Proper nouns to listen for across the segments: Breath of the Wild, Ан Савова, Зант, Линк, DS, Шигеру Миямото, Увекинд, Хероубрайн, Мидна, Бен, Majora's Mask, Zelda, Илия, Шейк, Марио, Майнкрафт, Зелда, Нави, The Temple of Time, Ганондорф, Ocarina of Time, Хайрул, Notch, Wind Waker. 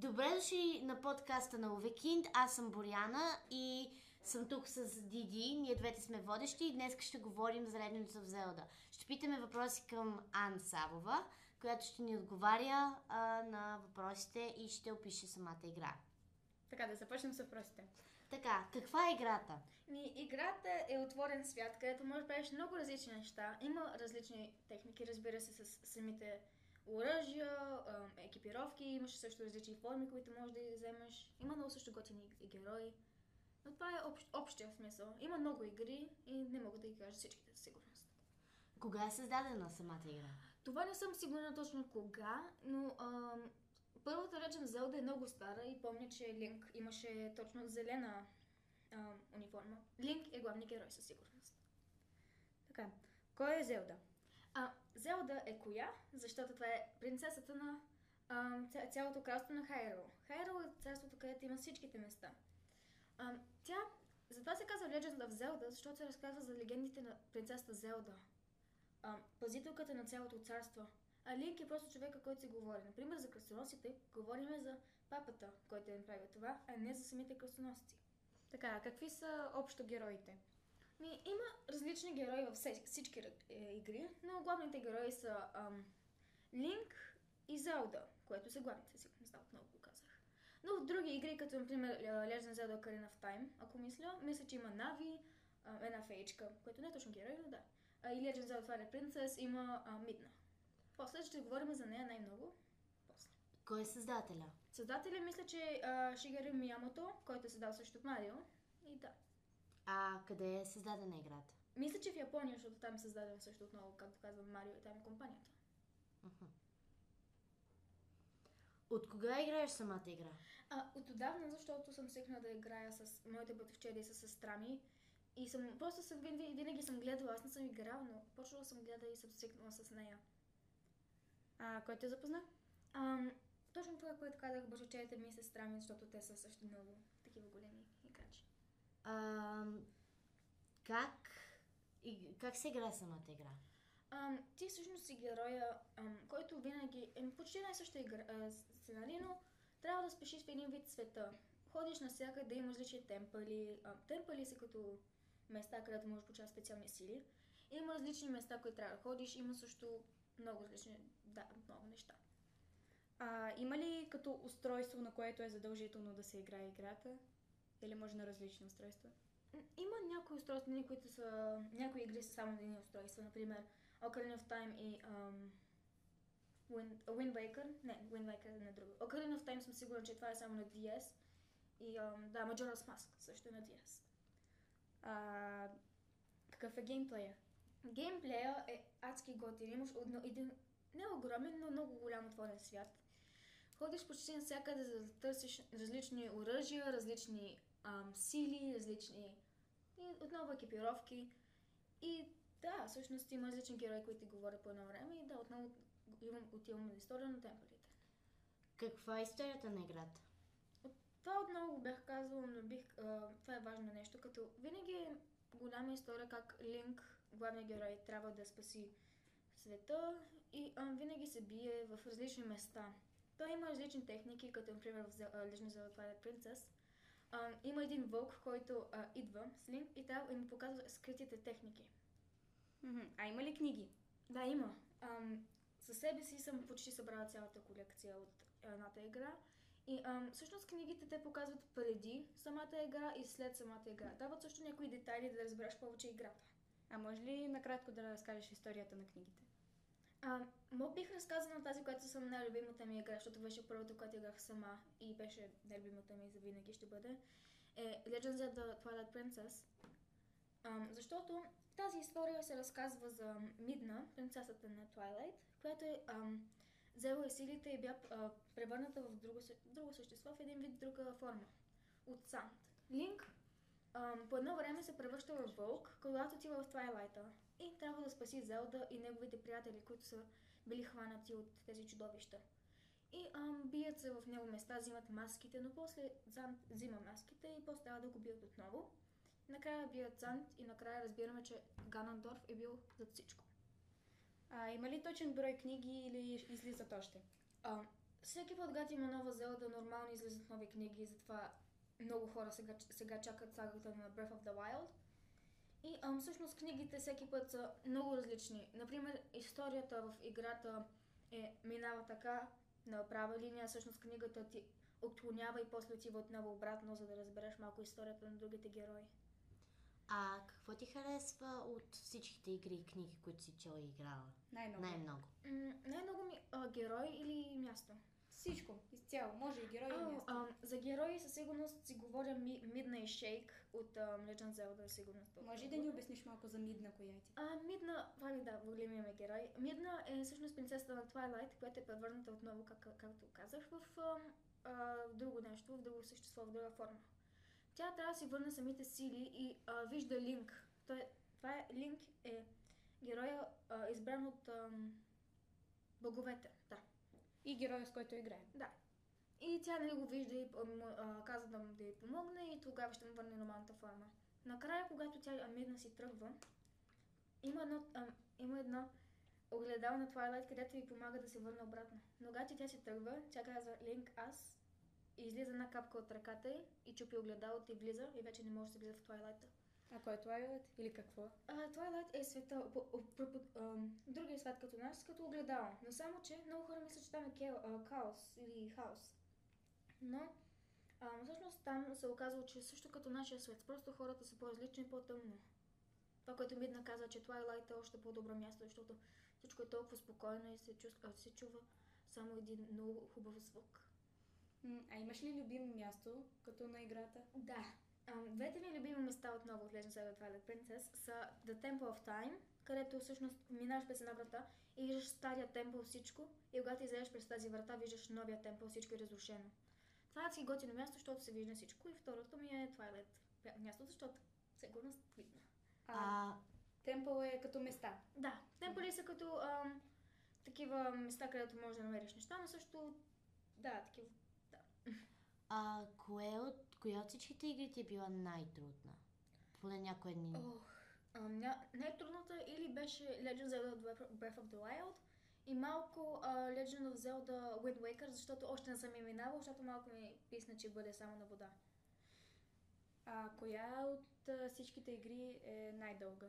Добре дошли на подкаста на Увекинд. Аз съм Боряна и съм тук с Диди. Ние двете сме водещи и днес ще говорим за Legend of Zelda. Ще питаме въпроси към Ан Савова, която ще ни отговаря на въпросите и ще опише самата игра. Така, да започнем с въпросите. Така, каква е играта? Играта е отворен свят, където можеш да правиш много различни неща. Има различни техники, разбира се, с самите оръжия, екипировки, имаш също различни форми, които можеш да вземеш. Има много също готини герои. Но това е общия смисъл. Има много игри и не мога да ги кажа всичките със сигурност. Кога е създадена самата игра? Това не съм сигурна точно кога, но първата Legend of Zelda е много стара и помня, че Линк имаше точно зелена униформа. Линк е главният герой със сигурност. Така, кой е Зелда? Зелда е коя? Защото това е принцесата на цялото кралство на Хайрул. Хайрул е царството, където има всичките места. Тя, затова се казва Legend of Zelda, защото се разказва за легендите на принцесата Зелда. Пазителката на цялото царство. А Линк е просто човека, който се говори. Например, за кръстоносците говорим за папата, който е направил това, а не за самите кръстоносци. Така, какви са общо героите? Има различни герои във всички игри, но главните герои са Линк и Зелда, което са главните, сигурно знам, много го казах. Но в други игри, като например Legend of Zelda: Ocarina of Time, ако мисля, че има Нави, една феичка, което не е точно герой, но да. И Legend of Zelda: Twilight Princess има Мидна. После ще говорим за нея най-много. После. Кой е създателя? Създателя мисля, че е Шигеру Миямото, който е създал също Марио. И да. А къде е създадена играта? Мисля, че в Япония, защото там е създадена също отново, както казвам, Марио и там е компанията. От кога играеш самата игра? От отдавна, защото съм свикнала да играя с моите братовчеди и с сестра ми. И съм просто винаги съм гледала, аз не съм играла, но почвала съм гледала и съм свикнала с нея. Кой те запозна? Точно това, което казах, братовчедите ми и сестра ми, защото те са също много такива големи играчи. Как се играе самата игра? Ти всъщност си героя, който винаги почти най-съща сценарий, но трябва да спешиш в един вид света. Ходиш навсякъде, да имаш различни темпали. Темпали са като места, където можеш да получаваш специални сили. Има различни места, които трябва да ходиш. Има също много различни много неща. Има ли като устройство, на което е задължително да се играе играта? Или може на различни устройства? Има някои устройства, които са... Някои игри са само на едни устройства. Например, Ocarina of Time и Wind Waker. Не, Wind Waker не е друго. Ocarina of Time съм сигурна, че това е само на DS. И Majora's Mask също е на DS. Какъв е геймплея? Геймплея е адски готин. Имаш един не огромен, но много голям отворен свят. Ходиш почти навсякъде, за да търсиш различни оръжия, различни сили, различни отново екипировки. И да, всъщност има различни герои, които говорят по едно време и да, отново отиваме на история на темплите. Каква е историята на играта? Това отново го бях казвала, но това е важно нещо, като винаги е голяма история как Линк, главният герой, трябва да спаси света и винаги се бие в различни места. Той има различни техники, като например в Legend of Zelda: Twilight Princess. Има един вълк, който идва с Линк и трябва и му показва скритите техники. А има ли книги? Да, има. Със себе си съм почти събрала цялата колекция от едната игра. И всъщност книгите те показват преди самата игра и след самата игра. Дават също някои детайли, да разбереш повече играта. А може ли накратко да разкажеш историята на книгите? Бих разказана тази, която съм най-любимата ми игра, защото беше първата, която играх сама и беше най-любимата ми за винаги ще бъде, е Legend of Zelda: Twilight Princess. Защото тази история се разказва за Мидна, принцесата на Twilight, която е взела силите и бе превърната в друго същество, в един вид друга форма, от Зант. Линк по едно време се превръща в вълк, когато отива в Twilight-а и трябва да спаси Зелда и неговите приятели, които са били хванати от тези чудовища. И бият се в него места, взимат маските, но после Зант взима маските и после трябва да го бият отново. Накрая бият Зант и накрая разбираме, че Ганондорф е бил зад всичко. Има ли точен брой книги или излизат още? Всеки път, когато има нова Зелда, нормално излизат нови книги, затова много хора сега чакат сагата на Breath of the Wild. И всъщност книгите всеки път са много различни. Например, историята в играта минава така, на права линия, всъщност книгата ти отклонява и после отива отново обратно, за да разбереш малко историята на другите герои. А какво ти харесва от всичките игри и книги, които си чела и играла? Най-много. Най-много ми герой или място? Всичко, изцяло. Може и герой и място. За герои със сигурност си говоря Мидна и Шейк от Legend of Zelda сигурност. Може да ни обясниш малко за Мидна, коя ти? Мидна, големия ми герой. Мидна е всъщност принцесата на Twilight, която е превърната отново, както казах, в друго нещо, в друго същество, в друга форма. Тя трябва да си върне самите сили и вижда Линк. Линк е героя, избран от боговете. Да. И героя, с който играе. Да. И тя го вижда и казва да й помогне и тогава ще му върне нормалната форма. Накрая, когато тя Мидна си тръгва, има едно огледало на Twilight, където й помага да се върне обратно. Но когато тя си тръгва, тя казва Линк, аз. И излиза една капка от ръката й и чупи огледалото и влиза и вече не може да се влиза в Twilight-а. А кой е Twilight или какво? Twilight е света, другия свят като нас, като огледало. Но само, че много хора мислят, че там е хаос или хаос. Но всъщност там се оказва, че също като нашия свет, просто хората са по-различни и по-тъмно. Това, което Мидна каза, че Twilight е още по-добро място, защото всичко е толкова спокойно и се чува само един много хубав звук. А имаш ли любимо място, като на играта? Да. Двете ми любими места отново от Legend of Zelda Twilight Princess са The Temple of Time, където всъщност минаш през една врата и виждаш стария темпъл всичко и когато излезеш през тази врата, виждаш новия темпъл, всичко е разрушено. Това е си готино място, защото се вижда всичко и второто ми е Twilight място, защото сигурност видно. Темпъл е като места? Да. Темпъли са като такива места, където можеш да намериш неща, но също да, такива. Коя от всичките игри ти е била най-трудна? Поне някоя дни. Най-трудната или беше Legend of Zelda Breath of the Wild и малко Legend of Zelda Wind Waker, защото още не съм я минавала, защото малко ми писна, че бъде само на вода. Коя от всичките игри е най-дълга?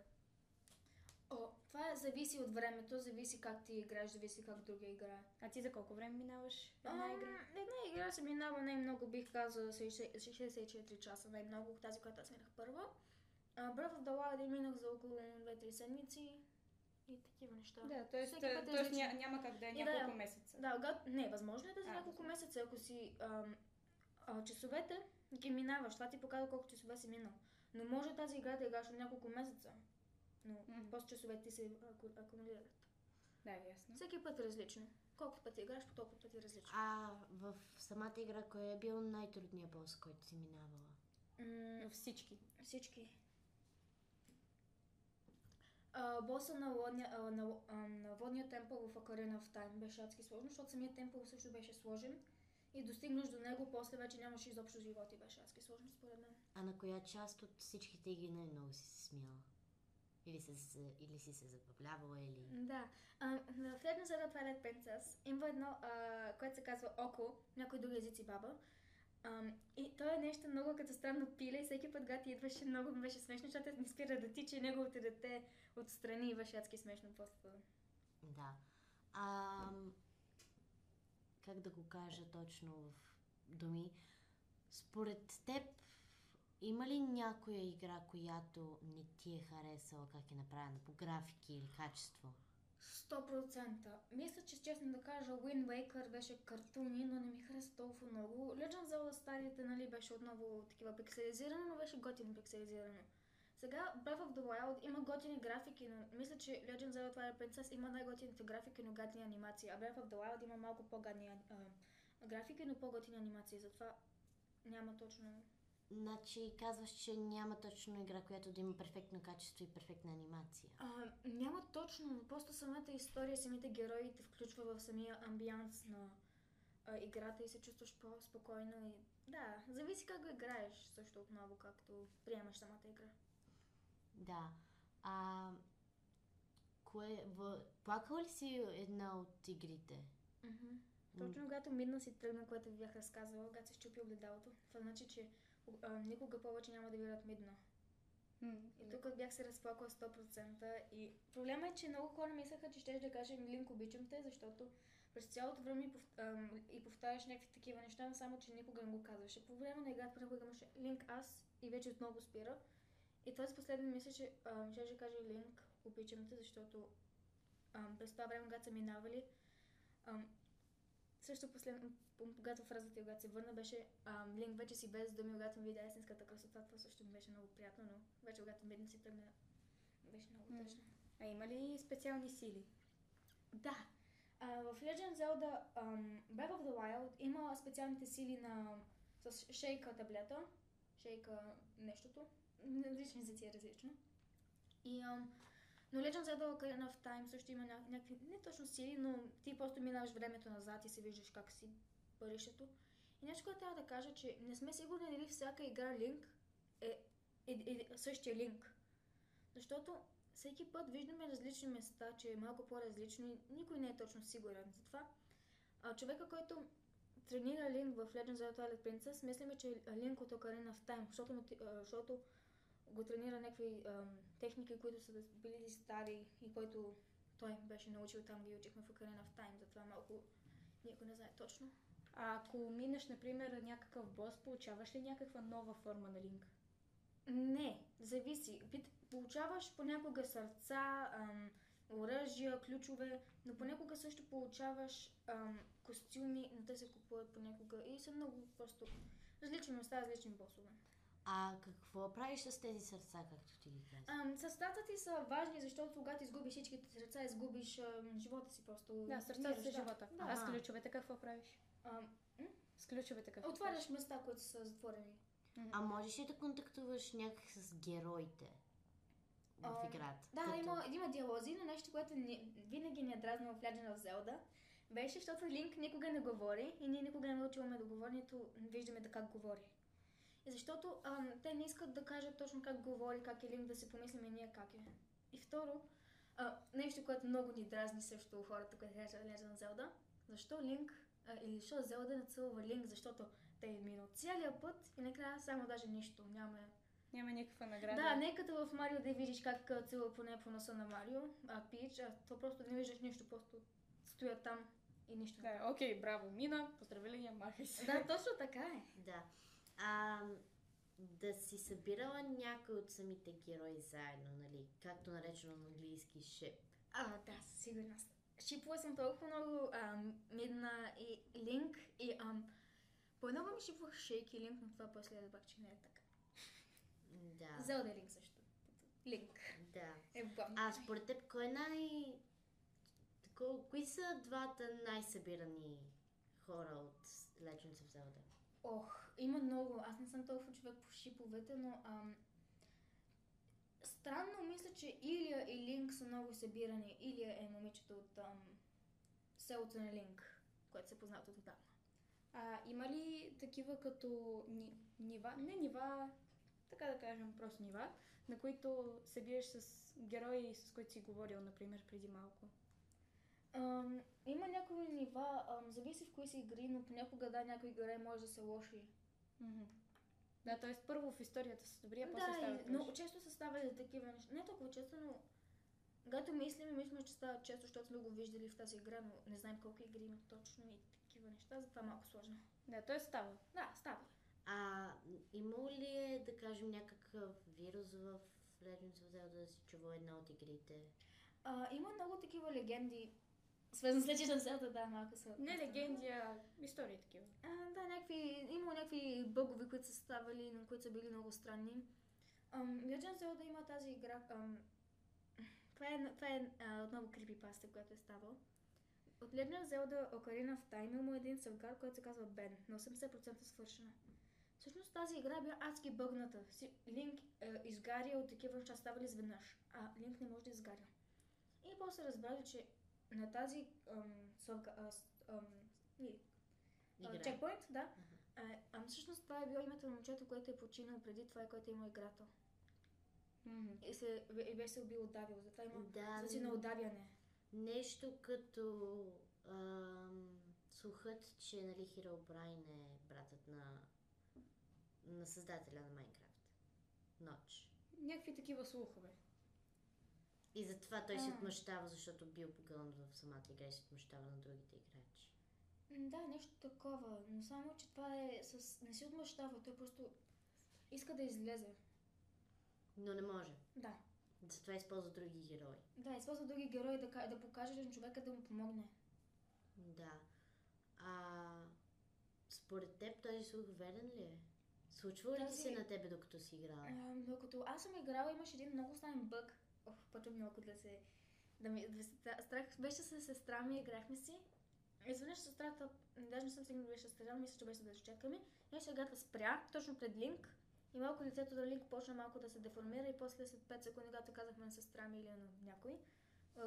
Това зависи от времето, зависи как ти играеш, зависи как другия играе. А ти за колко време минаваш една игра? Една игра се минава най-много, бих казала 64 часа, най-много тази, която аз минах първа. Breath of the Wild минах за около 2-3 седмици и такива неща. Да, т.е. няма как да е няколко месеца. Да, не, възможно е да за няколко месеца, ако си часовете ги минаваш, това ти показва колко часове си минал. Но може тази игра да играеш от няколко месеца. Но после часовете се акумулират. Да, ясно. Всеки път е различно. Колкото пъти играеш, по толкова пъти е различно. В самата игра, кой е бил най-трудният бос, който си минавала? Всички. Боса на водния темпъл в Ocarina of Time беше адски сложно, защото самият темпъл също беше сложен. И достигнеш до него, после вече нямаше изобщо живот и беше адски сложно според мен. А на коя част от всичките игри най-много си се смяла? Или си се забавлявала, или... Да. В Legend of Zelda Twilight Princess има едно, което се казва око, някой други езици баба. И то е нещо много като странно пиле и всеки път, когато идваше, много беше смешно, защото не спира да тича и неговото дете отстрани и беше адски смешно просто. Да. Как да го кажа точно в думи? Според теб, има ли някоя игра, която не ти е харесала, как е направена, по графики или качество? 100%. Мисля, че честно да кажа, Wind Waker беше картуни, но не ми хареса толкова много. Legend of Zelda старите, беше отново такива пикселизирано, но беше готино пикселизирано. Сега Breath of the Wild има готини графики, но мисля, че Legend of Zelda Twilight Princess има най-готините графики, но гадни анимации. А Breath of the Wild има малко по-гадни графики, но по-готини анимации. Затова няма точно... Значи казваш, че няма точно игра, която да има перфектно качество и перфектна анимация. Няма точно, но просто самата история, самите герои те включва в самия амбианс на играта и се чувстваш по-спокойно и да, зависи как го играеш също отново, както приемаш самата игра. Да. Плакала ли си една от игрите? Точно когато Мидна си тръгна, което ви бях разказвала, когато се щупи огледалото, това значи, че никога повече няма да видят Мидна. И тук бях се разплакала 100% и проблема е, че много хора мислеха, че щеш да кажем Линк, обичам те, защото през цялото време и повтаряш някакви такива неща, само че никога не го казваше. По време на играта понякога имаше Линк аз и вече отново спира. И този последен мисля, че щеш да каже Линк, обичам те, защото през това време, когато са минавали, също последно, когато фразата и когато се върна, беше Линк вече си без думи, когато ми видя истинската красота, това също беше много приятно, но вече когато Мидна си тръгна, беше много тъжно. А има ли специални сили? Да! В Legend of Zelda Breath of the Wild има специалните сили на... с Шейка таблета, Шейка нещото, различни за тия различно. И... но Legend of Zelda Ocarina of Time също има някакви, не точно сили, но ти просто минаваш времето назад и се виждаш как си бъдещето. И нещо, което трябва да кажа, че не сме сигурни дали всяка игра Линк е същия Линк. Защото всеки път виждаме различни места, че е малко по-различно и никой не е точно сигурен за това. Човека, който тренира Линк в Legend of Zelda Twilight Princess, мислиме, че е Линк от Ocarina of Time, защото го тренира някакви техники, които са били стари и който той беше научил там, ги учихме в Ocarina of Time, затова малко никой не знае точно. А ако минеш, например, някакъв бос, получаваш ли някаква нова форма на Линк? Не, зависи. Получаваш понякога сърца, оръжия, ключове, но понякога също получаваш костюми, но те се купуват понякога и са много просто различни места, различни босове. А какво правиш с тези сърца, както ти ги казваш? Сърцата ти са важни, защото когато изгубиш всичките сърца, изгубиш живота си просто. Да, сърцата си живота. Да. А с ключовете какво правиш? С ключовете какво правиш? Отваряш места, които са затворени. А можеш ли да контактуваш някак с героите в играта? Да, като... има диалози, но нещо, което винаги ни е дразнило в Legend of Zelda, беше, защото Линк никога не говори и ние никога не учуваме да говори, нито виждаме така говори. Защото те не искат да кажат точно как говори, как е Линк, да си помислим и ние как е. И второ, нещо, което много ни дразни също хората, които гледат Зелда, защо Линк, или защо Зелда нацелува Линк, защото те е минал целия път и накрая само даже нищо, няма никаква награда. Да, не като в Марио да видиш как целува поне по носа на Марио, Пич, то просто не виждаш нищо, просто стоят там и нищо. Да, окей, браво, мина, поздравления, махай се. Да, точно така е. Да. Да си събирала някой от самите герои заедно, нали? Както наречено на английски шип. Да, сигурно. Шипла съм толкова много Мидна и Линк и по-много ми шипвах Шейк и Линк, но това после разбрах, че не е така. Да. Зелда и Линк също. Линк. Да. А според теб, кой кои са двата най-събирани хора от Legend of Zelda? Има много. Аз не съм толкова човек по шиповете, но странно мисля, че Илия и Линк са много събирани. Илия е момичето от селото на Линк, което се познават от отдавна. Има ли такива като нива, не нива, така да кажем просто нива, на които се биеш с герои, с които си говорил, например, преди малко? Има някои нива, зависи в кои си игри, но понякога някои герои може да са лоши. Да, т.е. първо в историята са добри, а после стават лоши. Да, но често се стават за такива неща. Не толкова често, но когато мислим, че става често, защото сме го виждали в тази игра, но не знаем колко игри има точно и такива неща, затова е малко сложно. Да, т.е. става. Да, става. Имало ли е, да кажем, някакъв вирус в Legend of Zelda да си чува една от игрите? Има много такива легенди. Свързано с Legend of Zelda, да, малко са. Не легенди, истории такива. Да, има някакви бъгове, които са ставали, но които са били много странни. Legend of Zelda има тази игра. Това е отново крипипаста, която е ставала. От Legend of Zelda Ocarina of Time има един съвгар, който се казва Бен, но 80% свършена. Всъщност тази игра била адски бъгната. Линк изгаря от такива неща, ставали изведнъж, а Линк не може да изгаря. И после разбрали, че на тази чекпоинт, да. Всъщност това е било името на момчето, което е починало преди това, което е имало играта. И беше се убил отдавил, затова има съси на отдавяне. Нещо като слухът, че нали, Хероубрайн е братът на създателя на Майнкрафт. Notch. Някакви такива слухове. И затова той се отмъщава, защото бил погълнат в самата игра и се отмъщава на другите играчи. Да, нещо такова, но само, че това е с... не се отмъщава, той просто иска да излезе. Но не може. Да. Затова използва други герои. Да, използва други герои да покаже на човека да му помогне. Да. Според теб този слух верен ли е? Случва ли се на тебе, докато си играла? Докато аз съм играла, имаш един много странен бъг. Пътя много страх беше с сестра ми, играхме си. Изведнъж сестрата, даже не съм сигурна, беше сестра, мисля, че беше дъщерята ми. И шегата спря, точно пред Линк. И малко лицето на Линк почна малко да се деформира и после след 5 секунди, когато казахме на сестра ми или на някой,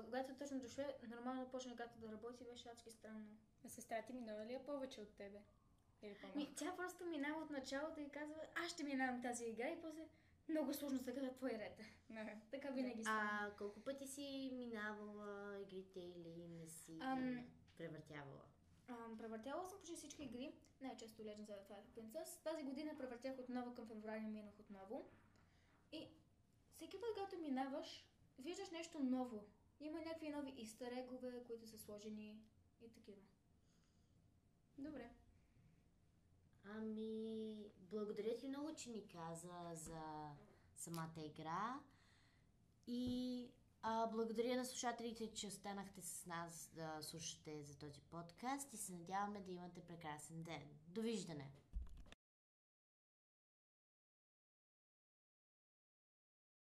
когато точно дошле, нормално почна гата да работи, беше адски странно. А сестра ти минава ли е повече от тебе? Или по-малко? Тя просто минава от началото и казва, аз ще минавам тази игра и после... Много сложно сега да твой ред. Не. Така винаги става. Колко пъти си минавала игрите или не си превъртявала? Превъртявала съм почти всички игри. Най-често Legend of Zelda: Princess. Тази година превъртях отново, към февруари минах отново. И всеки път, когато минаваш, виждаш нещо ново. Има някакви нови истерегове, които са сложени и такива. Добре. Ами, благодаря ти много, че ни каза за самата игра и благодаря на слушателите, че останахте с нас да слушате за този подкаст и се надяваме да имате прекрасен ден. Довиждане!